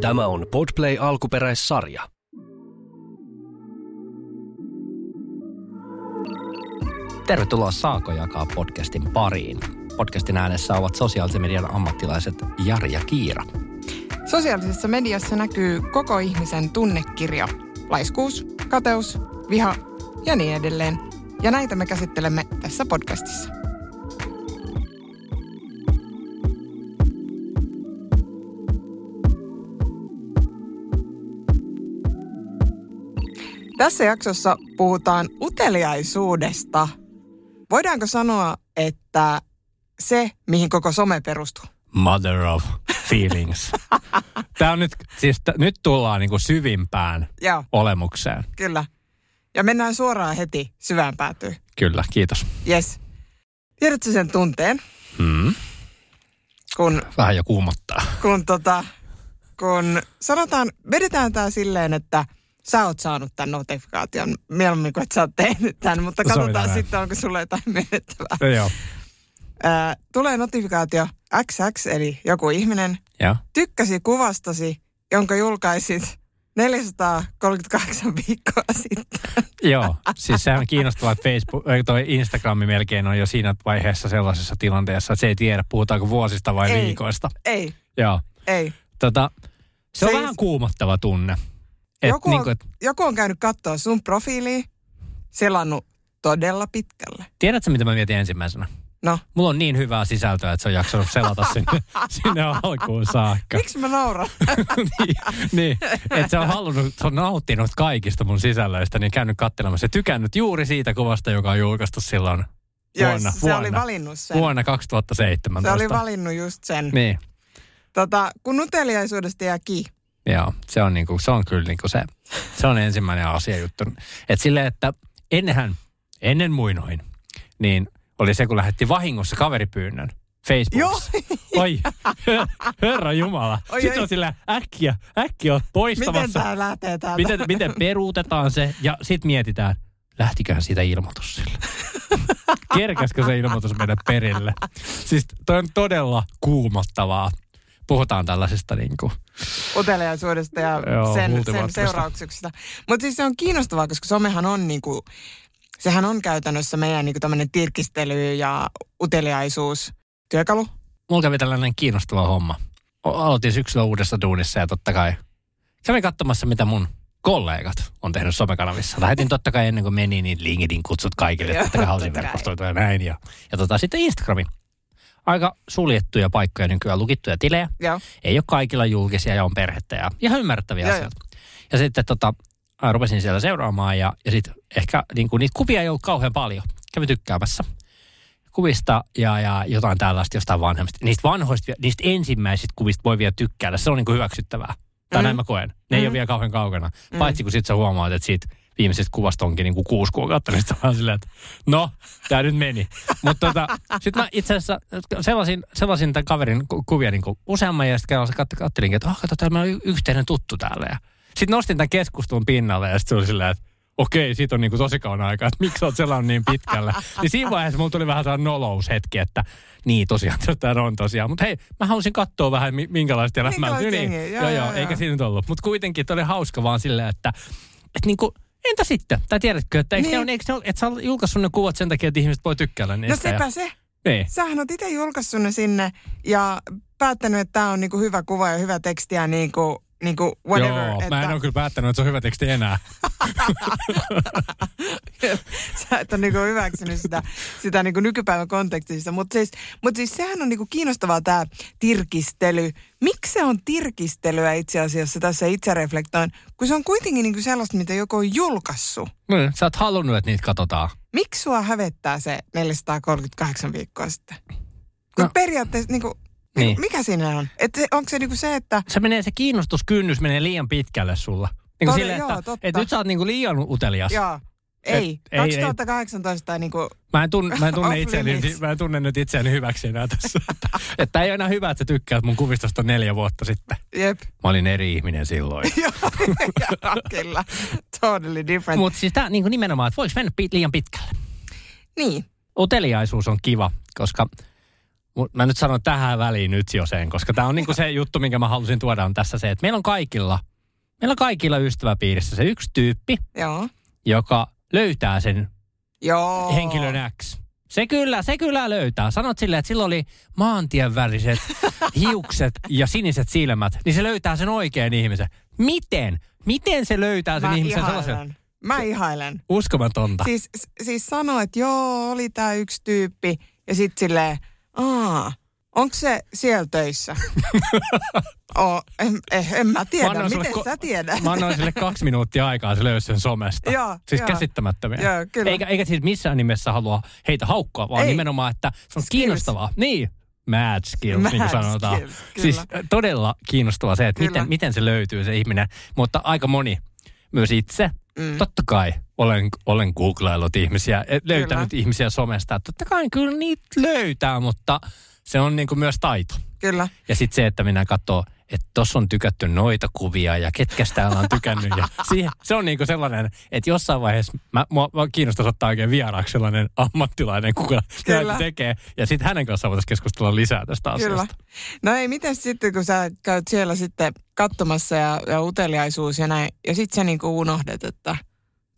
Tämä on Podplay-alkuperäissarja. Tervetuloa Saako jakaa podcastin pariin. Podcastin äänessä ovat sosiaalisen median ammattilaiset Jari ja Kiira. Sosiaalisessa mediassa näkyy koko ihmisen tunnekirja. Laiskuus, kateus, viha ja niin edelleen. Ja näitä me käsittelemme tässä podcastissa. Tässä jaksossa puhutaan uteliaisuudesta. Voidaanko sanoa, että se, mihin koko some perustuu? Mother of feelings. Tämä on nyt, siis nyt tullaan niin kuin syvimpään olemukseen. Kyllä. Ja mennään suoraan heti syvään päätyyn. Kyllä, kiitos. Yes. Tiedätkö sen tunteen? Kun, vähän jo kuumottaa. Kun sanotaan, vedetään tämä silleen, että sä oot saanut tämän notifikaation, mieluummin kuin et sä oot tehnyt tämän, mutta katsotaan sitten, onko sulla jotain menettävää. No, joo. Tulee notifikaatio XX, eli joku ihminen, tykkäsi kuvastasi, jonka julkaisit 438 viikkoa sitten. Joo, siis sehän on kiinnostavaa, että toi Instagrami melkein on jo siinä vaiheessa sellaisessa tilanteessa, että se ei tiedä, puhutaanko vuosista vai viikoista. Ei, joo. Ei. Se on vähän kuumottava tunne. Joku on käynyt katsoa sun profiiliin, selannut todella pitkälle. Tiedätkö, mitä mä mietin ensimmäisenä? No. Mulla on niin hyvää sisältöä, että se on jaksanut selata sinne alkuun saakka. Miksi mä nauran? niin, että se on nauttinut kaikista mun sisällöistä, niin käynyt katselemassa ja tykännyt juuri siitä kuvasta, joka on julkaistu silloin oli valinnut sen. Vuonna 2017. Se oli valinnut just sen. Niin. Kun uteliaisuudesta jää kiinni. Joo, se on ensimmäinen asiajuttu. Että silleen, että ennen muinoin, niin oli se, kun lähetti vahingossa kaveripyynnön Facebookissa. Joo. Oi, herra jumala. Sitten on sillä äkkiä on poistamassa. Miten tämä lähtee täältä? Miten peruutetaan se ja sitten mietitään, lähtiköhän siitä ilmoitus sille. Kerkäskö se ilmoitus mennä perille? Siis toi on todella kuumottavaa. Puhutaan tällaisesta uteliaisuudesta ja sen seurauksista. Mutta siis se on kiinnostavaa, koska somehan on sehän on käytännössä meidän tämmöinen tirkistely ja uteliaisuus työkalu. Mulla kävi tällainen kiinnostava homma. Aloitin syksyllä uudessa duunissa ja totta kai kävin katsomassa, mitä mun kollegat on tehnyt somekanavissa. Lähetin totta kai ennen kuin menin, niin LinkedIn kutsut kaikille, totta kai halusin verkostoitua ja näin. Ja sitten Instagramin. Aika suljettuja paikkoja nykyään, lukittuja tilejä. Joo. Ei ole kaikilla julkisia ja on perhettä ja ihan ymmärrettäviä asioita. Ja sitten rupesin siellä seuraamaan ja sitten ehkä niitä kuvia ei ollut kauhean paljon. Kävin tykkäämässä kuvista ja jotain tällaista jostain vanhemmista. Niistä ensimmäisistä kuvista voi vielä tykkäillä. Se on hyväksyttävää. Tai näin mä koen. Ne ei ole vielä kauhean kaukana. Paitsi kun sitten sä huomaat, että siitä viimeisestä kuvasta onkin 6 kuukautta, niin sitten vaan silleen, että no, tää nyt meni. Mutta sitten mä itse asiassa sellaisin tämän kaverin kuvia useamman ja sitten katselinkin, että kato, täällä on yhteinen tuttu täällä. Sitten nostin tämän keskustelun pinnalle ja sitten oli silleen, että okei, siitä on tosi kauan aikaa, että miksi olet selannut niin pitkällä. Niin siinä vaiheessa mulla tuli vähän sellainen noloushetki, että niin tosiaan on tosiaan. Mutta hei, mä halusin katsoa vähän minkälaista elämää. Joo, eikä siinä nyt ollut. Mutta kuitenkin oli hauska vaan silleen, että entä sitten? Tai tiedätkö, että eikö sä ole julkaissut ne kuvat sen takia, että ihmiset voi tykkäillä niistä? No sepä se. Niin. Sähän oot itse julkaissut ne sinne ja päättänyt, että tää on hyvä kuva ja hyvä teksti ja niinku whatever. Joo, mä en ole kyllä päättänyt, että se on hyvä teksti enää. Sä et ole hyväksynyt sitä nykypäivän kontekstissa. Mutta siis sehän on kiinnostavaa tämä tirkistely. Miksi se on tirkistelyä itse asiassa tässä itse reflektoin? Kun se on kuitenkin sellaista, mitä joku on julkaissut. Mm, sä oot halunnut, että niitä katsotaan. Miksi sua hävettää se 438 viikkoa sitten? Kun periaatteessa niin. Mikä siinä on? Onko se se, että... Se kiinnostuskynnys menee liian pitkälle sulla. Nyt sä oot liian utelias. Joo. Ei. 2018 tai Mä en tunne nyt itseäni hyväksi enää tässä. Että ei ole enää hyvä, että sä tykkäät mun kuvistosta 4 vuotta sitten. Jep. Mä olin eri ihminen silloin. Joo, kyllä. Totally different. Mutta siis tää nimenomaan, että voiko mennä liian pitkälle? Niin. Uteliaisuus on kiva, koska... Mä nyt sanon tähän väliin nyt jo sen, koska tää on niinku se juttu, minkä mä halusin tuoda on tässä se, että meillä on kaikilla ystäväpiirissä se yksi tyyppi, joo, joka löytää sen, joo, henkilön X. Se kyllä löytää. Sanot silleen, että sillä oli maantien väriset hiukset ja siniset silmät, niin se löytää sen oikean ihmisen. Miten se löytää sen ihmisen sellaisen? Mä ihailen. Uskomatonta. Siis sanoo, että joo, oli tää yksi tyyppi ja sit silleen, onko se siellä töissä? En mä tiedä. Miten sä tiedät? Mä annoin sille 2 minuuttia aikaa, se löysi sen somesta. Joo, siis käsittämättömiä. Joo, kyllä. Eikä siis missään nimessä halua heitä haukkoa, vaan nimenomaan, että se on kiinnostavaa. Niin. Mad skills, niin kuin sanotaan. Skills, siis todella kiinnostavaa se, että miten se löytyy se ihminen. Mutta aika moni, myös itse, totta kai olen googlaillut ihmisiä, löytänyt ihmisiä somesta. Totta kai kyllä niitä löytää, mutta se on niin kuin myös taito. Kyllä. Ja sitten se, että minä katsoo, että tossa on tykätty noita kuvia ja ketkä täällä on tykännyt. Ja se on niin kuin sellainen, että jossain vaiheessa minua kiinnostaisi ottaa oikein vieraaksi sellainen ammattilainen, kuka näitä tekee. Ja sitten hänen kanssaan voitaisiin keskustella lisää tästä asiasta. No ei, miten sitten, kun sä käyt siellä sitten katsomassa ja uteliaisuus ja näin. Ja sitten sä niin kuin unohdat, että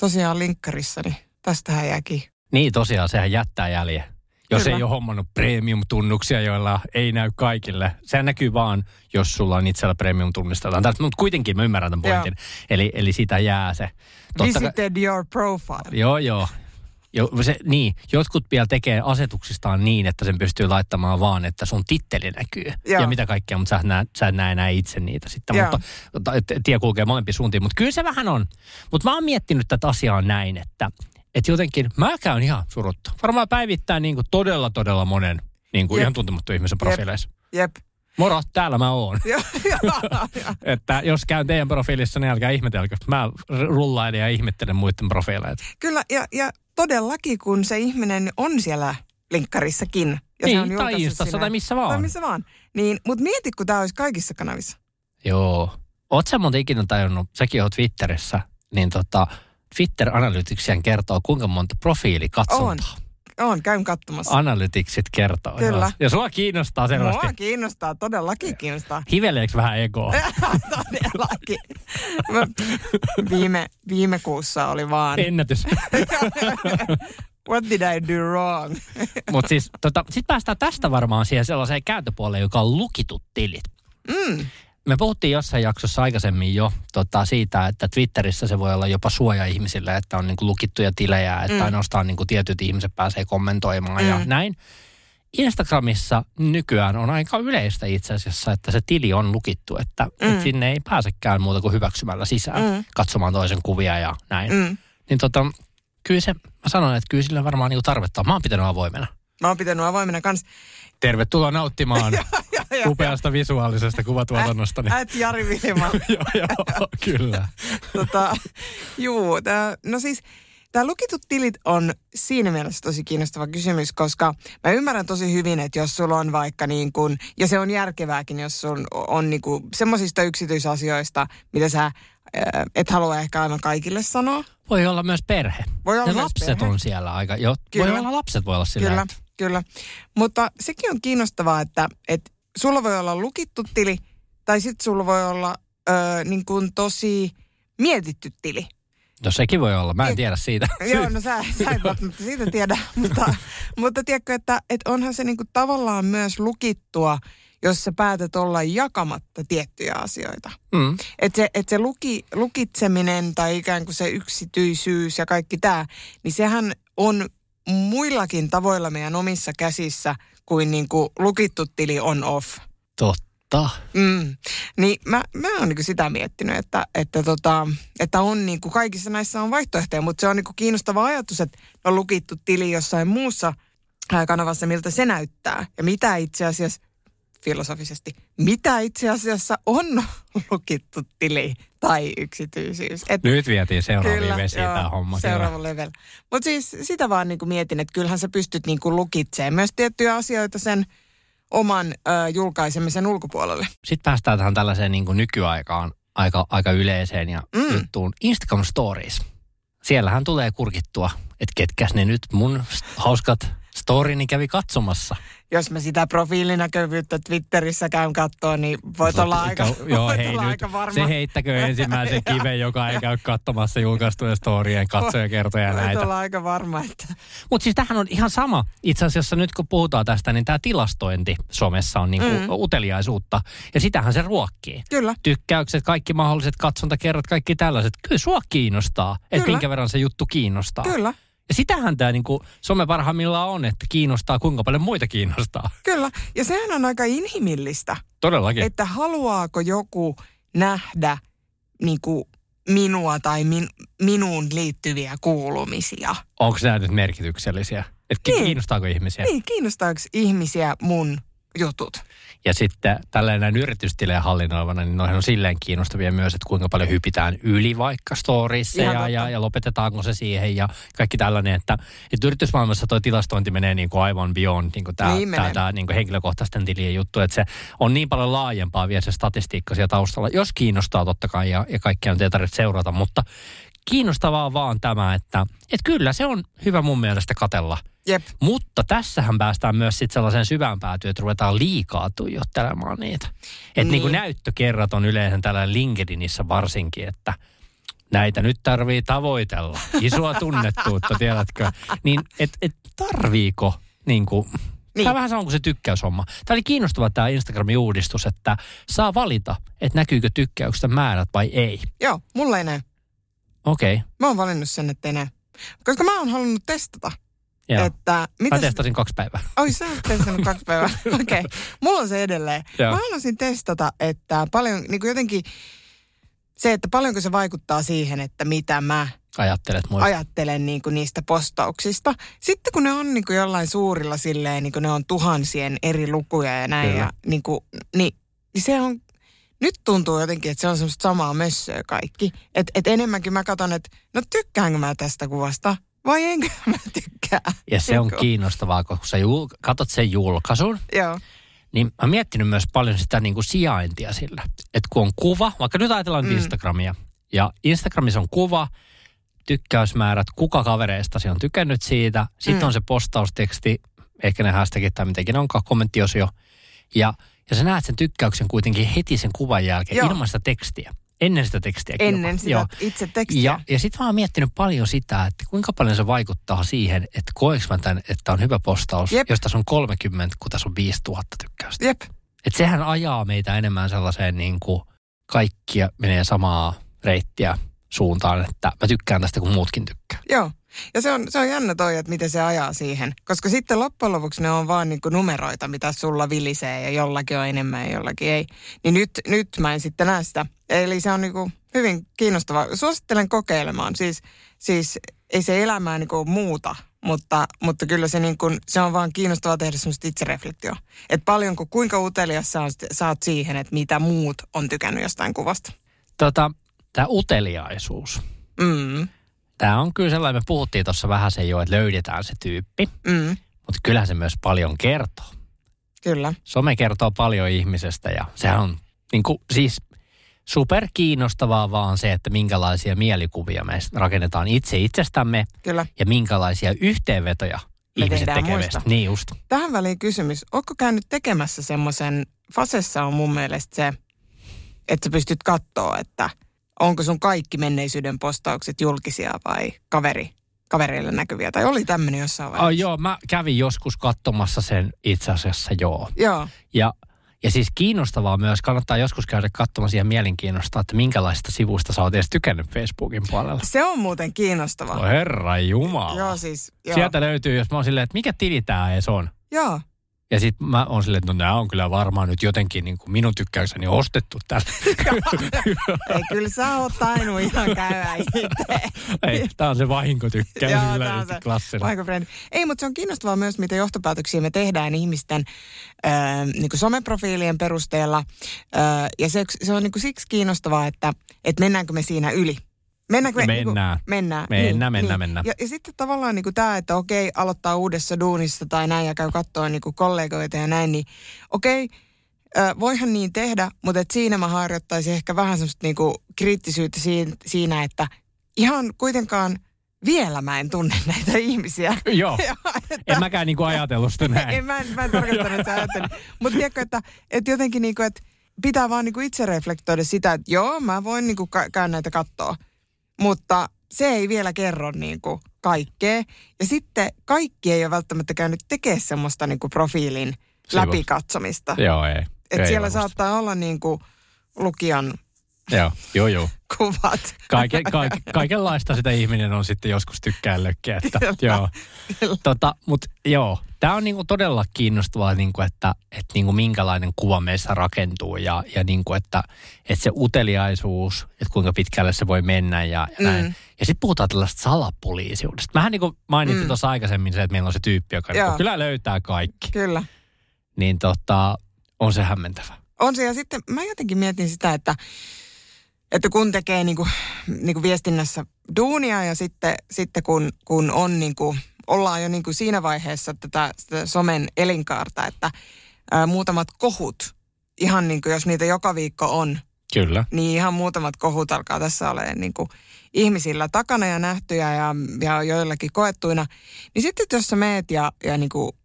tosiaan linkkarissa, niin tästähän jääkin. Niin tosiaan, sehän jättää jäljen. Jos ei ole hommannut premium-tunnuksia, joilla ei näy kaikille. Sehän näkyy vaan, jos sulla on itsellä premium-tunnistetaan. Mutta kuitenkin mä ymmärrän tämän pointin. Eli sitä jää se. Visited your profile. Joo. Niin, jotkut vielä tekee asetuksistaan niin, että sen pystyy laittamaan vaan, että sun titteli näkyy. Ja mitä kaikkea, mutta sä et näe enää itse niitä sitten. Mutta tie kulkee molempiin suuntiin. Mutta kyllä se vähän on. Mutta mä oon miettinyt tätä asiaa näin, että jotenkin mä käyn ihan surutta. Varmaan päivittäin niin kuin todella monen niin kuin ihan tuntemattu ihmisen profiileissa. Jep. Moro, täällä mä oon. Että jos käyn teidän profiilissa, niin älkää ihmetelkö. Mä rullailen ja ihmettelen muiden profiileita. Kyllä, ja todellakin kun se ihminen on siellä linkkarissakin. Ja niin, se on tai Instassa tai missä vaan. Niin, mutta mieti, kun tää olisi kaikissa kanavissa. Joo. Oot sä monta ikinä tajunnut, säkin oot Twitterissä, niin Twitter-analytiksien kertoo, kuinka monta profiili katsontaa. On, käyn katsomassa. Analytiksit kertoo. Kyllä. Ja sua kiinnostaa selvästi. Mua kiinnostaa, todellakin kiinnostaa. Hiveleekö vähän egoa? Todellakin. Viime kuussa oli vaan ennätys. What did I do wrong? Mutta siis, sit päästään tästä varmaan siihen sellaiseen kääntöpuoleen, joka on lukitut tilit. Me puhuttiin jossain jaksossa aikaisemmin jo siitä, että Twitterissä se voi olla jopa suoja ihmisille, että on niinku lukittuja tilejä, että ainoastaan niinku tietyt ihmiset pääsee kommentoimaan ja näin. Instagramissa nykyään on aika yleistä itse asiassa, että se tili on lukittu, että et sinne ei pääsekään muuta kuin hyväksymällä sisään, katsomaan toisen kuvia ja näin. Niin kyllä se, mä sanon, että kyllä sillä varmaan niinku tarvetta on. Mä oon pitänyt avoimena. Mä oon pitänyt avoimena kanssa. Tervetuloa nauttimaan upeasta visuaalisesta kuvatuotannostani. Ät Jari Viljemaa. Joo, kyllä. No siis, tää lukitut tilit on siinä mielessä tosi kiinnostava kysymys, koska mä ymmärrän tosi hyvin, että jos sulla on vaikka niin kuin, ja se on järkevääkin, jos sun on niin kuin semmosista yksityisasioista, mitä sä et halua ehkä aina kaikille sanoa. Voi olla myös perhe. Lapset on siellä aika, jo. Lapset voi olla sillä. Kyllä. Mutta sekin on kiinnostavaa, että sulla voi olla lukittu tili, tai sitten sulla voi olla niin kuin tosi mietitty tili. No sekin voi olla, mä en tiedä siitä. Joo, no sä et välttämättä siitä tiedä, mutta tiedätkö, että onhan se niin kuin tavallaan myös lukittua, jos sä päätät olla jakamatta tiettyjä asioita. Että se lukitseminen tai ikään kuin se yksityisyys ja kaikki tämä, niin sehän on muillakin tavoilla meidän omissa käsissä kuin niinku lukittu tili on off. Totta. Niin mä oon niinku sitä miettinyt, että on niinku kaikissa näissä on vaihtoehtoja, mutta se on niinku kiinnostava ajatus, että on lukittu tili jossain muussa kanavassa, miltä se näyttää ja mitä itse asiassa filosofisesti, mitä itse asiassa on lukittu tili tai yksityisyys. Nyt vietiin seuraavia vesiä tämä homma. Seuraava level. Mutta siis sitä vaan niinku mietin, että kyllähän sä pystyt niinku lukitsemaan myös tiettyjä asioita sen oman julkaisemisen ulkopuolelle. Sitten päästään tähän tällaiseen niinku nykyaikaan aika yleiseen ja juttuun Instagram Stories. Siellähän tulee kurkittua, että ketkäs ne nyt mun hauskat storini kävi katsomassa. Jos mä sitä profiilinäkyvyyttä Twitterissä käyn katsoa, niin voit olla aika, joo, voit hei, olla aika varma. Se heittäkö ensimmäisen kiven, joka ei käy katsomassa julkaistuja storien katsojakertoja näitä. Voit olla aika varma. Että... Mutta siis tämähän on ihan sama. Itse asiassa nyt kun puhutaan tästä, niin tämä tilastointi somessa on niinku uteliaisuutta. Ja sitähän se ruokkii. Kyllä. Tykkäykset, kaikki mahdolliset katsontakerrat, kaikki tällaiset. Kyllä sua kiinnostaa, että minkä verran se juttu kiinnostaa. Kyllä. Ja sitähän tämä niin some parhaimmillaan on, että kiinnostaa, kuinka paljon muita kiinnostaa. Kyllä, ja sehän on aika inhimillistä. Todellakin. Että haluaako joku nähdä niin minua tai minuun liittyviä kuulumisia. Onko nämä nyt merkityksellisiä? Että niin. Kiinnostaako ihmisiä? Niin, kiinnostaako ihmisiä mun jutut? Ja sitten tällainen yritystileen hallinnoivana, niin noihin on silleen kiinnostavia myös, että kuinka paljon hypitään yli vaikka storissa ja lopetetaanko se siihen ja kaikki tällainen, että yritysmaailmassa toi tilastointi menee niin kuin aivan beyond niin kuin tämä niin kuin henkilökohtaisten tilien juttu, että se on niin paljon laajempaa vielä se statistiikka siellä taustalla, jos kiinnostaa totta kai ja kaikkia ei tarvitse seurata, mutta kiinnostavaa on vaan tämä, että kyllä se on hyvä mun mielestä katsella. Jep. Mutta tässähän päästään myös sitten sellaiseen syvään päätyyn, että ruvetaan liikaa tuijottelemaan niitä. Että niin kuin näyttökerrat on yleensä tällä LinkedInissä varsinkin, että näitä nyt tarvii tavoitella. Isoa tunnettuutta, tiedätkö? Niin, et tarviiko niin kuin... Niin. Tämä vähän sama kuin se tykkäyshomma. Tämä oli kiinnostava tämä Instagramin uudistus, että saa valita, että näkyykö tykkäyksestä määrät vai ei. Joo, mulla ei näy. Okei. Okay. Mä oon valinnut sen, että ei näy. Koska mä oon halunnut testata. Joo. Että, mä testasin 2 päivää. Oi, sä oot testannut 2 päivää. Okei. Okay. Mulla on se edelleen. Joo. Mä haluaisin testata, että paljon, niin kuin jotenkin se, että paljonko se vaikuttaa siihen, että mitä mä ajattelen niin kuin niistä postauksista. Sitten kun ne on niin kuin jollain suurilla silleen, niin kuin ne on tuhansien eri lukuja ja näin. Ja, niin kuin, niin se on, nyt tuntuu jotenkin, että se on semmoista samaa mössöä kaikki. Että enemmänkin mä katson, että no tykkäänkö mä tästä kuvasta? Vai enkä mä tykkää. Ja se on kiinnostavaa, kun sä katot sen julkaisun. Joo. Niin mä oon miettinyt myös paljon sitä niin kuin sijaintia sillä. Että kun on kuva, vaikka nyt ajatellaan Instagramia. Ja Instagramissa on kuva, tykkäysmäärät, kuka kavereistasi on tykännyt siitä. Sitten on se postausteksti, ehkä ne hashtagit tai mitenkin onkaan, kommenttiosio. Ja sä näet sen tykkäyksen kuitenkin heti sen kuvan jälkeen. Joo. Ilman sitä tekstiä. Ennen sitä tekstiä. Ennen sitä itse tekstiä. Ja sitten mä oon miettinyt paljon sitä, että kuinka paljon se vaikuttaa siihen, että koeks mä tämän, että on hyvä postaus, jos tässä on 30, kun tässä on 5 000 tykkäystä. Jep. Että sehän ajaa meitä enemmän sellaiseen niin kuin kaikkia menee samaa reittiä suuntaan, että mä tykkään tästä, kun muutkin tykkää. Joo. Ja se on jännä toi, että miten se ajaa siihen. Koska sitten loppujen lopuksi ne on vaan niin kuin numeroita, mitä sulla vilisee ja jollakin on enemmän ja jollakin ei. Niin nyt mä en sitten näe sitä. Eli se on niin kuin hyvin kiinnostavaa. Suosittelen kokeilemaan. Siis ei se elämää niin kuin muuta, mutta kyllä se, niin kuin, se on vaan kiinnostavaa tehdä semmoista itsereflektioa. Että paljonko, kuinka utelias sä oot siihen, että mitä muut on tykännyt jostain kuvasta. Tämä uteliaisuus. Tämä on kyllä sellainen, me puhuttiin tuossa vähän sen jo, että löydetään se tyyppi, mutta kyllähän se myös paljon kertoo. Kyllä. Some kertoo paljon ihmisestä ja sehän on niin kuin, siis superkiinnostavaa vaan se, että minkälaisia mielikuvia me rakennetaan itsestämme. Kyllä. Ja minkälaisia yhteenvetoja me ihmiset tekevät. Niin just. Tähän väliin kysymys. Ootko käynyt tekemässä semmoisen, fasessa on mun mielestä se, että sä pystyt katsoa, että... Onko sun kaikki menneisyyden postaukset julkisia vai kavereille näkyviä? Tai oli tämmöinen jossain vaiheessa? Joo, mä kävin joskus katsomassa sen itse asiassa, joo. Ja siis kiinnostavaa myös, kannattaa joskus käydä katsomassa ja mielenkiinnostaa, että minkälaista sivusta sä oot edes tykännyt Facebookin puolella. Se on muuten kiinnostavaa. No herra jumala. Joo, siis, joo. Sieltä löytyy, jos mä oon silleen, että mikä tili tää edes on. Joo. Ja sit mä oon silleen, että no nää on kyllä varmaan nyt jotenkin niin kuin minun tykkäykseni ostettu tällä. Ei, kyllä sä oot tainnut ihan käydä itse. Ei, tää on se vahingotykkäys. Joo, tää on se klassinen. Ei, mutta se on kiinnostavaa myös, mitä johtopäätöksiä me tehdään ihmisten niin kuin someprofiilien perusteella. Ja se on niin kuin siksi kiinnostavaa, että mennäänkö me siinä yli. Mennään. Ja sitten tavallaan niin kuin tämä, että okei, aloittaa uudessa duunissa tai näin ja käy katsoa niin kuin kollegoita ja näin, niin okei, voihan niin tehdä, mutta et siinä mä harjoittaisin ehkä vähän semmoista niin kuin kriittisyyttä siinä, että ihan kuitenkaan Vielä mä en tunne näitä ihmisiä. Joo, en mäkään niinku ajatellut sitä näin. Mä en tarkoittanut, että sä ajattelin. Mutta tiedätkö, että jotenkin niinku, että pitää vaan niinku itse reflektoida sitä, että joo, mä voin niinku käyn näitä katsoa. Mutta se ei vielä kerro niinku kaikkea. Ja sitten kaikki ei ole välttämättä käynyt tekemään semmoista niinku profiilin läpikatsomista. Joo, ei. Että siellä saattaa olla niinku lukijan... Joo. Kuvat. Kaikenlaista sitä ihminen on sitten joskus tykkää lökkiä. Mutta joo, tämä on niinku todella kiinnostavaa, niinku, että niinku minkälainen kuva meissä rakentuu ja niinku, että se uteliaisuus, että kuinka pitkälle se voi mennä ja näin. Ja sitten puhutaan tällaista salapoliisiudesta. Mähän niinku mainitsin tuossa aikaisemmin se, että meillä on se tyyppi, joka kyllä löytää kaikki. Kyllä. Niin on se hämmentävä. On se, ja sitten mä jotenkin mietin sitä, että kun tekee niinku viestinnässä duunia ja sitten kun on niinku, ollaan jo niinku siinä vaiheessa tätä somen elinkaarta, että muutamat kohut, ihan niinku jos niitä joka viikko on, kyllä, niin ihan muutamat kohut alkaa tässä olemaan niinku ihmisillä takana ja nähtyjä ja joillakin koettuina, niin sitten jos sä meet ja niinku,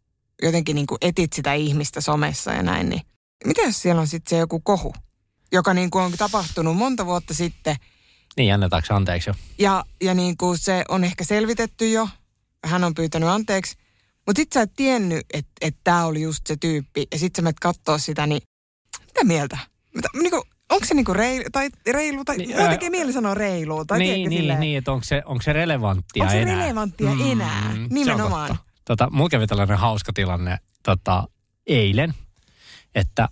jotenkin niinku etit sitä ihmistä somessa ja näin, niin mitä jos siellä on sitten se joku kohu, joka niinku on tapahtunut monta vuotta sitten. Niin, annetaanko anteeksi jo? Ja niinku se on ehkä selvitetty jo, hän on pyytänyt anteeksi, mutta sit sä et tiennyt, että tää oli just se tyyppi, ja sit sä menet kattoo sitä, niin mitä mieltä? Niinku, onko se niinku reilu, tai jotenkin mieli sanoo reilu, tai niin, että onko se relevanttia enää? Onko se relevanttia enää, nimenomaan? Mulla kävi tällainen hauska tilanne eilen, että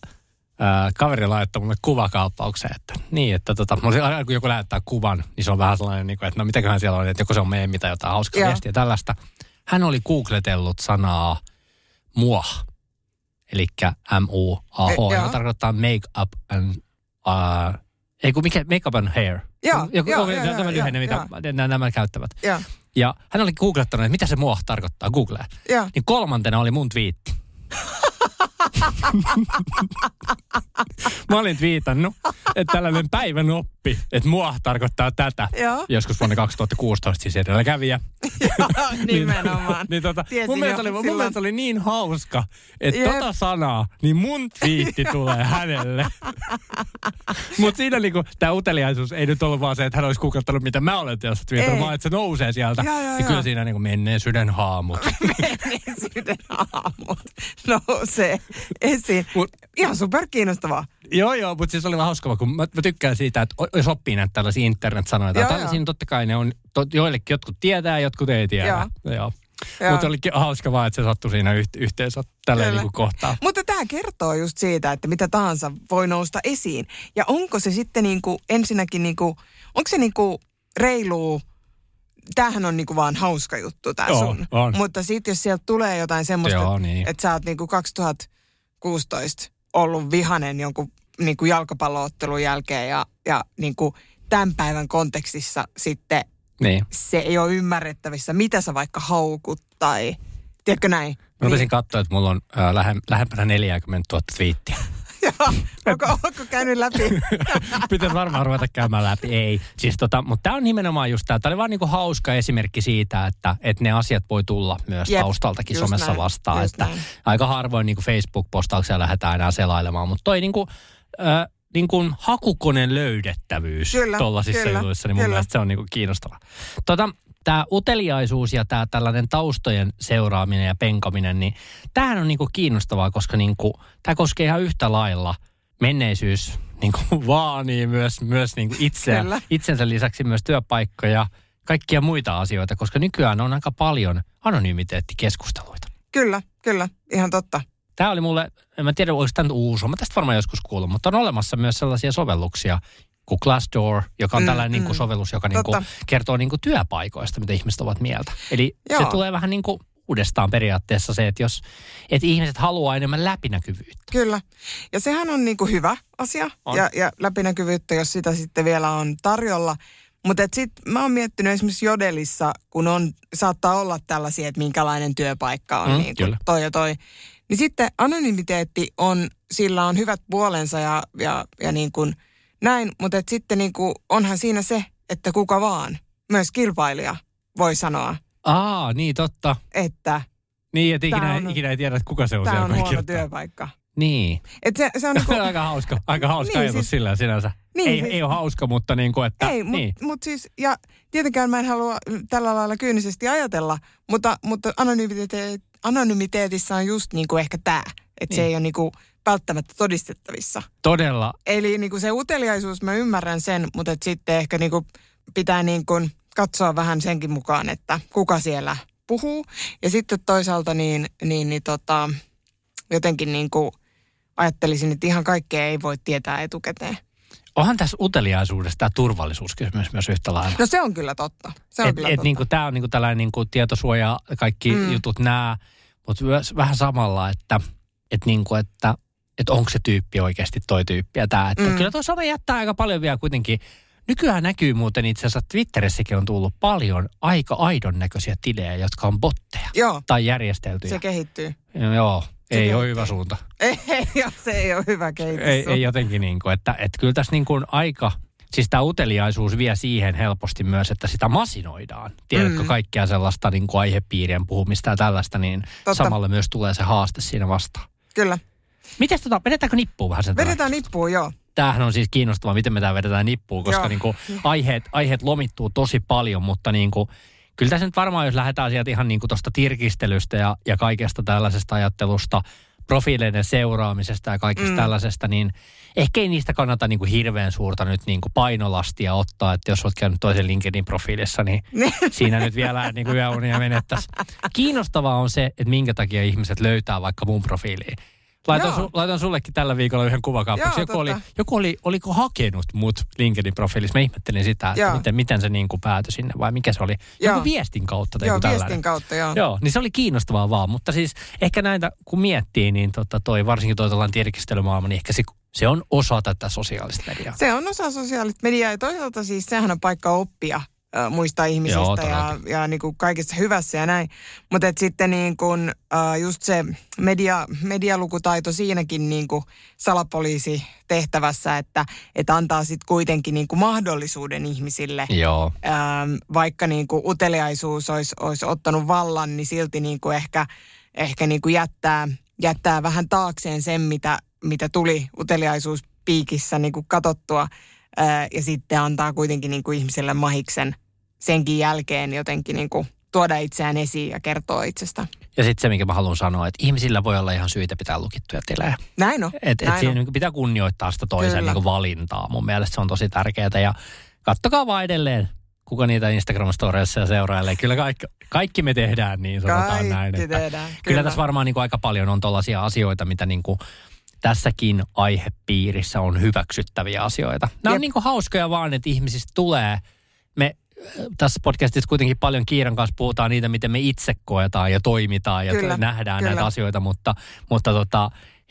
kaveri laittoi mulle kuvakaappaukseen, että niin, että kun joku lähettää kuvan, niin se on vähän sellainen, että no mitäköhän siellä on, että joko se on meemi tai jotain hauskaa viestiä tällaista. Hän oli googletellut sanaa mua, eli MUAH, joka tarkoittaa make-up and, make-up and hair. Tämä lyhenne, mitä nämä käyttävät. Ja hän oli googlettanut, että mitä se mua tarkoittaa, googleen. Niin kolmantena oli mun twiitti. Mä olin twiitannut, että tällainen päivän oppi, että mua tarkoittaa tätä. Joo. Joskus vuonna 2016 siis edelläkävijä. Joo, nimenomaan. Mun mielestä oli niin hauska, että tota sanaa, niin mun twiitti tulee hänelle. Mutta siinä niinku, tämä uteliaisuus ei nyt ollut vaan se, että hän olisi googlettanut, mitä mä olen teossa twiitannut, vaan että se nousee sieltä. Ja kyllä siinä niinku menneisyyden haamut. Menneisyyden haamut nousee esiin. Ihan super kiinnostavaa. Joo, mutta siis oli vähän hauskava, kun mä tykkään siitä, että jos oppii näitä tällaisia internet-sanoja. Tällaisiin totta kai ne on, joillekin jotkut tietää, jotkut ei tiedä. Joo. Mutta olikin hauskavaa, että se sattui siinä yhteensä tälleen niinku kohtaan. Mutta tämä kertoo just siitä, että mitä tahansa voi nousta esiin. Ja onko se sitten niinku ensinnäkin, niinku, onko se niinku reiluu? Tämähän on niinku vaan hauska juttu tää sun. On. Mutta sitten jos sieltä tulee jotain semmoista, että sä oot niinku 2016 ollut vihanen jonkun niinku jalkapalloottelun jälkeen ja niinku tämän päivän kontekstissa sitten se ei ole ymmärrettävissä, mitä sä vaikka haukut tai tiedätkö näin? Mä rupesin katsoa, että mulla on lähempänä 40 000 twiittiä. Onko käynyt läpi? Pitäisi varmaan ruveta käymään läpi. Ei. Siis mutta tämä on nimenomaan just tämä. Tämä oli vaan niinku hauska esimerkki siitä, että ne asiat voi tulla myös taustaltakin somessa näin, vastaan. Että aika harvoin niinku Facebook-postauksia lähdetään enää selailemaan, mutta toi niinku hakukoneen löydettävyys tuollaisissa jutuissa, niin mun mielestä se on niinku kiinnostavaa. Tämä uteliaisuus ja tämä tällainen taustojen seuraaminen ja penkaminen, niin tämähän on niinku kiinnostavaa, koska niinku, tämä koskee ihan yhtä lailla menneisyys niinku vaanii myös niinku itsensä lisäksi myös työpaikkoja ja kaikkia muita asioita, koska nykyään on aika paljon anonymiteettikeskusteluita. Kyllä, ihan totta. Tämä oli mulle, en mä tiedä oliko tämä nyt uusi, mä tästä varmaan joskus kuullut, mutta on olemassa myös sellaisia sovelluksia, kuin Glass Door, joka on tällainen niinku sovellus, joka niinku kertoo niinku työpaikoista, mitä ihmiset ovat mieltä. Eli se tulee vähän niinku uudestaan periaatteessa se, että jos ihmiset haluaa enemmän läpinäkyvyyttä. Kyllä. Ja sehän on niinku hyvä asia ja läpinäkyvyyttä, jos sitä sitten vielä on tarjolla. Mutta sitten mä oon miettinyt esimerkiksi Jodelissa, kun saattaa olla tällaisia, että minkälainen työpaikka on niinku toi ja toi. Niin sitten anonymiteetti on, sillä on hyvät puolensa ja niin kuin näin, mutta sitten niinku onhan siinä se, että kuka vaan, myös kilpailija, voi sanoa. Aa, niin totta. Että... Niin, että ikinä ei tiedä, kuka se on siellä. Tämä on huono kirjoittaa. Työpaikka. Niin. Et se on niinku... aika hauska niin, ajatus siis... sillä sinänsä. Niin, ei, siis... ei ole hauska, mutta niin kuin, että... Ei, niin. Mutta siis, ja tietenkään mä en halua tällä lailla kyynisesti ajatella, mutta anonymiteetissä on just niin kuin ehkä tämä, että niin. Se ei ole niin kuin välttämättä todistettavissa. Todella. Eli niin kuin se uteliaisuus, mä ymmärrän sen, mutta et sitten ehkä niin kuin pitää niin kuin katsoa vähän senkin mukaan, että kuka siellä... puhuu. Ja sitten toisaalta niin jotenkin niin kuin ajattelisin, että ihan kaikkea ei voi tietää etukäteen. Onhan tässä uteliaisuudessa tämä turvallisuuskysymys myös yhtä lailla. No se on kyllä totta. Niin tämä on niin kuin tällainen niin kuin tietosuoja, kaikki jutut nämä, mutta myös vähän samalla, että onko se tyyppi oikeasti toi tyyppi ja tämä. Että kyllä tuo some jättää aika paljon vielä kuitenkin. Nykyään näkyy muuten itse asiassa Twitterissäkin on tullut paljon aika aidon näköisiä tilejä, jotka on botteja. Joo. Tai järjesteltyjä. Se kehittyy. Joo, se ei kehittyy. Ole hyvä suunta. Se ei ole hyvä kehitys. Ei jotenkin niin kuin, että kyllä tässä niin kuin aika, siis tämä uteliaisuus vie siihen helposti myös, että sitä masinoidaan. Tiedätkö kaikkea sellaista niin kuin aihepiirien puhumista ja tällaista, niin totta. Samalla myös tulee se haaste siinä vastaan. Kyllä. Mites vedetäänkö nippuun vähän sen? Vedetään nippuun, joo. Tämähän on siis kiinnostavaa, miten me tämä vedetään nippuun, koska niin kuin aiheet lomittuu tosi paljon, mutta niin kuin, kyllä tässä nyt varmaan, jos lähdetään sieltä ihan niin kuin tuosta tirkistelystä ja kaikesta tällaisesta ajattelusta, profiileiden seuraamisesta ja kaikesta tällaisesta, niin ehkä ei niistä kannata niin kuin hirveän suurta nyt niin kuin painolastia ottaa, että jos olet käynyt toisen LinkedIn profiilissa, niin siinä nyt vielä niin kuin yöunia menettäisiin. Kiinnostavaa on se, että minkä takia ihmiset löytää vaikka mun profiiliin. Laitan sullekin tällä viikolla yhden kuvakaappaksi. Oliko hakenut mut LinkedIn profiilissa? Mä ihmettelin sitä, että miten se niin kuin päätyi sinne vai mikä se oli? Joku viestin kautta tai joku tällainen. Viestin kautta, joo. Niin se oli kiinnostavaa vaan, mutta siis ehkä näitä kun miettii, niin varsinkin tällainen tirkistelymaailma, niin ehkä se on osa tätä sosiaalista mediaa. Se on osa sosiaalista mediaa ja toisaalta siis sehän on paikka oppia muista ihmisistä ja niin kuin kaikessa hyvässä ja näin. Mutta sitten niin kuin, just se medialukutaito siinäkin niin kuin salapoliisitehtävässä, että antaa sitten kuitenkin niin kuin mahdollisuuden ihmisille. Joo. Vaikka niin kuin uteliaisuus olisi ottanut vallan, niin silti niin kuin ehkä niin kuin jättää vähän taakseen sen, mitä tuli uteliaisuuspiikissä niin kuin katsottua. Ja sitten antaa kuitenkin niin kuin ihmiselle mahiksen senkin jälkeen jotenkin niin kuin tuoda itseään esiin ja kertoa itsestä. Ja sitten se, minkä mä haluan sanoa, että ihmisillä voi olla ihan syitä pitää lukittuja tilejä. Näin on. Että siinä niin kuin pitää kunnioittaa sitä toisen niin kuin valintaa. Mun mielestä se on tosi tärkeää. Ja kattokaa vaan edelleen, kuka niitä Instagram-storeissa seurailee. Kyllä kaikki me tehdään, niin sanotaan kaikki näin. Että tehdään. Kyllä tässä varmaan niin kuin aika paljon on tollaisia asioita, mitä... Niin kuin tässäkin aihepiirissä on hyväksyttäviä asioita. Nämä on niin kuin hauskoja vaan, että ihmisistä tulee. Me tässä podcastissa kuitenkin paljon Kiiran kanssa puhutaan niitä, miten me itse koetaan ja toimitaan ja nähdään näitä asioita, mutta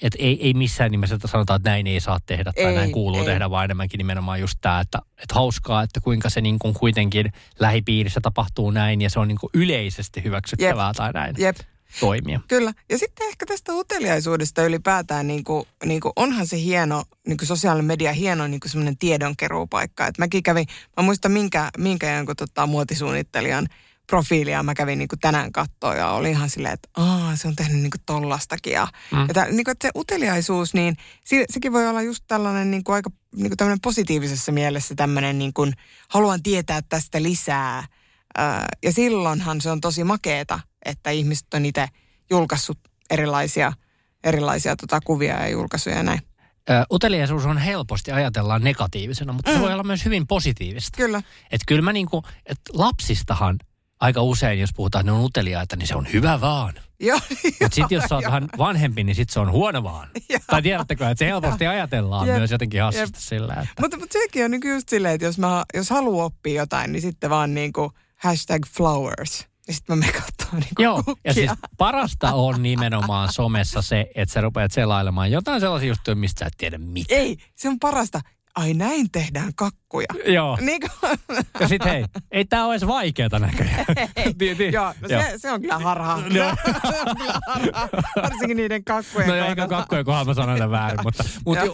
et ei missään nimessä sanotaan, että näin ei saa tehdä tai näin kuuluu tehdä, vaan enemmänkin nimenomaan just tämä, että hauskaa, että kuinka se niin kuin kuitenkin lähipiirissä tapahtuu näin ja se on niin kuin yleisesti hyväksyttävää tai näin. Jep. Toimia. Kyllä. Ja sitten ehkä tästä uteliaisuudesta ylipäätään, niin kuin onhan se hieno, niin kuin sosiaalinen media hieno niin kuin semmoinen tiedonkeruupaikka. Että mäkin kävin, mä muistan minkä jonkun muotisuunnittelijan profiilia mä kävin niin kuin tänään katsoa ja oli ihan silleen, että se on tehnyt niin kuin tollastakin. Ja niin kuin, että se uteliaisuus, niin sekin voi olla just tällainen niin kuin aika niin kuin tämmöinen positiivisessa mielessä tämmöinen niin kuin haluan tietää tästä lisää. Ja silloinhan se on tosi makeeta, että ihmiset on itse julkaissut erilaisia kuvia ja julkaisuja ja näin. Uteliaisuus on helposti ajatellaan negatiivisena, mutta se voi olla myös hyvin positiivista. Kyllä. Että kyllä mä niinku, että lapsistahan aika usein, jos puhutaan, että ne on uteliaita, niin se on hyvä vaan. Joo. Mutta sitten jos sä oot vähän vanhempi, niin sitten se on huono vaan. Joo. Tai tiedättekö, että se helposti ajatellaan myös jotenkin hassusta sillä. Että... Mutta sekin on nyt just silleen, että jos haluaa oppia jotain, niin sitten vaan niinku #flowers. Ja sitten mä katsoin niin kuin kukkia. Ja siis parasta on nimenomaan somessa se, että sä rupeat selailemaan jotain sellaisia juttuja, mistä sä et tiedä mitään. Ei, se on parasta. ai näin tehdään kakkuja. Joo. Niin kuin... Ja sitten hei, ei tämä ole edes vaikeata näköjään. Joo, no se on kyllä harhaa. Varsinkin niiden kakkujen. No eikä kakkujen kohdalla mä sanon ne väärin.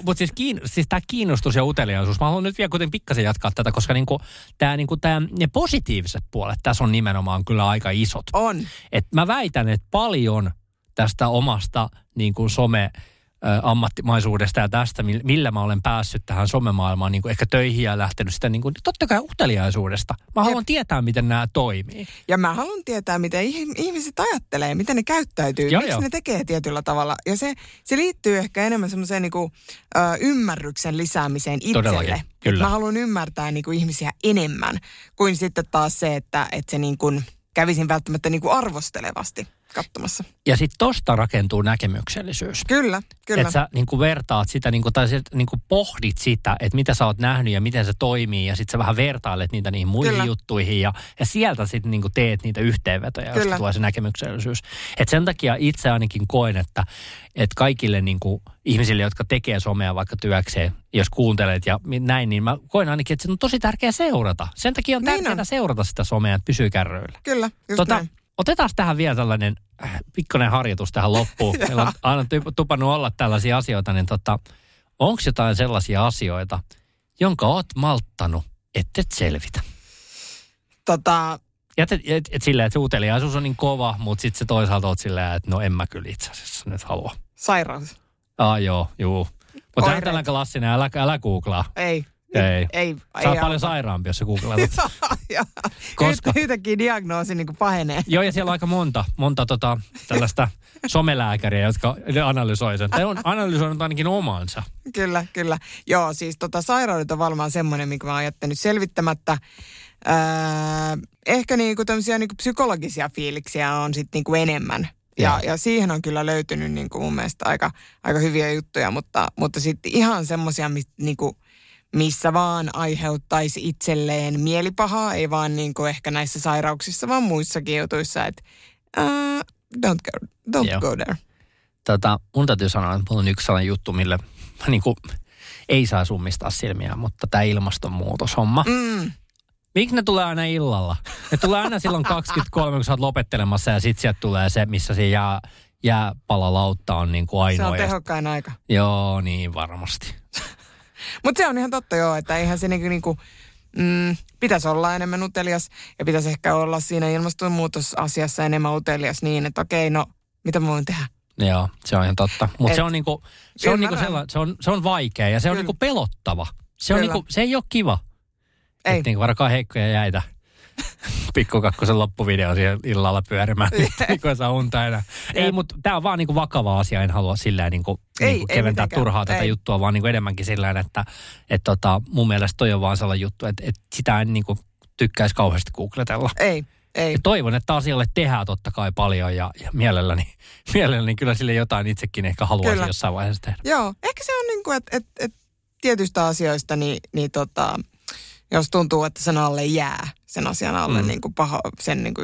Mutta siis tämä kiinnostus ja uteliaisuus. Mä haluan nyt vielä kuitenkin pikkasen jatkaa tätä, koska ne positiiviset puolet tässä on nimenomaan kyllä aika isot. On. Et mä väitän, että paljon tästä omasta some... ammattimaisuudesta ja tästä, millä mä olen päässyt tähän somemaailmaan, niin kuin ehkä töihin ja lähtenyt sitä, niin kuin, totta kai uteliaisuudesta. Mä haluan tietää, miten nämä toimii. Ja mä haluan tietää, miten ihmiset ajattelee, miten ne käyttäytyy, miksi ne tekee tietyllä tavalla. Ja se liittyy ehkä enemmän semmoiseen niin kuin, ymmärryksen lisäämiseen itselle. Todellakin, kyllä. Mä haluan ymmärtää niin kuin ihmisiä enemmän, kuin sitten taas se, että se niin kuin kävisin välttämättä niin kuin arvostelevasti katsomassa. Ja sitten tosta rakentuu näkemyksellisyys. Kyllä, kyllä. Että sä niinku vertaat sitä, tai pohdit sitä, että mitä sä oot nähnyt ja miten se toimii, ja sitten sä vähän vertailet niitä niihin muihin kyllä. juttuihin, ja sieltä sitten niinku teet niitä yhteenvetoja, josta tulee se näkemyksellisyys. Että sen takia itse ainakin koen, että kaikille niinku ihmisille, jotka tekee somea vaikka työkseen, jos kuuntelet ja näin, niin mä koen ainakin, että se on tosi tärkeää seurata. Sen takia on tärkeää seurata sitä somea, että pysyy kärryillä. Kyllä, just näin. Otetaan tähän vielä tällainen pikkoinen harjoitus tähän loppuun. Meillä on aina tupannut olla tällaisia asioita, niin onko jotain sellaisia asioita, jonka oot malttanut, et selvitä? Silleen, että se uteliaisuus on niin kova, mutta sitten se toisaalta oot silleen, että no en mä kyllä itse asiassa nyt halua. Sairaus. Joo. Mutta tämä on tällainen klassinen, älä googlaa. Ei. Sä oot paljon sairaampi, jos sä googlaat. Koska yhtäkkiä diagnoosi niin kuin pahenee. Joo, ja siellä on aika monta tällaista somelääkäriä, jotka analysoi sen. Tai on analysoinut ainakin omaansa. Kyllä. Joo, siis sairaudet on varmaan semmoinen, mikä mä oon jättänyt selvittämättä. Ehkä tämmöisiä psykologisia fiiliksiä on sitten enemmän. Ja siihen on kyllä löytynyt mun mielestä aika hyviä juttuja, mutta sitten ihan semmoisia, missä vaan aiheuttaisi itselleen mielipahaa, ei vaan ehkä näissä sairauksissa, vaan muissakin jutuissa, että don't go there. Mun täytyy sanoa, että mulla on yksi sellainen juttu, millä ei saa summistaa silmiä, mutta tämä ilmastonmuutoshomma. Miksi ne tulee aina illalla? Ne tulee aina silloin 23, kun sä oot lopettelemassa, ja sit sieltä tulee se, missä se jääpalalautta on ainoa. Se on tehokkain aika. Joo, niin varmasti. Mutta se on ihan totta että eihän se pitäisi olla enemmän utelias ja pitäisi ehkä olla siinä ilmastonmuutosasiassa enemmän utelias niin, että okei, no mitä mä voin tehdä? Joo, se on ihan totta. Mutta se on vaikea ja se on pelottava. Se ei ole kiva. Ei. Et varakaa heikkoja jäitä. Pikkukakkosen loppuvideo siellä illalla pyörimään, kun saa unta enää. Ei, mutta tämä on vaan vakava asia, en halua sillä keventää turhaa tätä juttua, vaan enemmänkin sillä että mun mielestä toi on vaan sellainen juttu, että sitä en tykkäisi kauheasti googletella. Ei. Ja toivon, että asialle tehdään totta kai paljon ja mielelläni kyllä sille jotain itsekin ehkä haluaisin kyllä. jossain vaiheessa tehdä. Joo, ehkä se on että tietyistä asioista jos tuntuu, että sen alle jää, sen asian alle,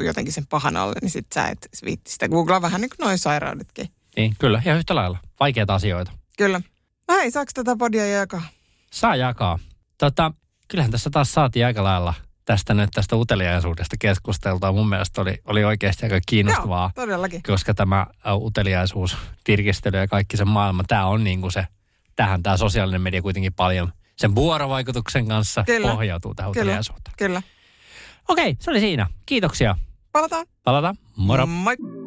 jotenkin sen pahan alle, niin sit sä et viitti sitä googlaa vähän niin kuin noin sairaudetkin. Niin, kyllä. Ja yhtä lailla. Vaikeita asioita. Kyllä. Hei, saako tätä podia jakaa? Saa jakaa. Kyllähän tässä taas saatiin aika lailla tästä uteliaisuudesta keskusteltua. Mun mielestä oli oikeasti aika kiinnostavaa. Joo, todellakin. Koska tämä uteliaisuus, tirkistely ja kaikki sen maailma, tämä sosiaalinen media kuitenkin paljon sen vuorovaikutuksen kanssa pohjautuu tähän uteliaisuuteen. Kyllä. Okei, se oli siinä. Kiitoksia. Palataan. Moro. Moi.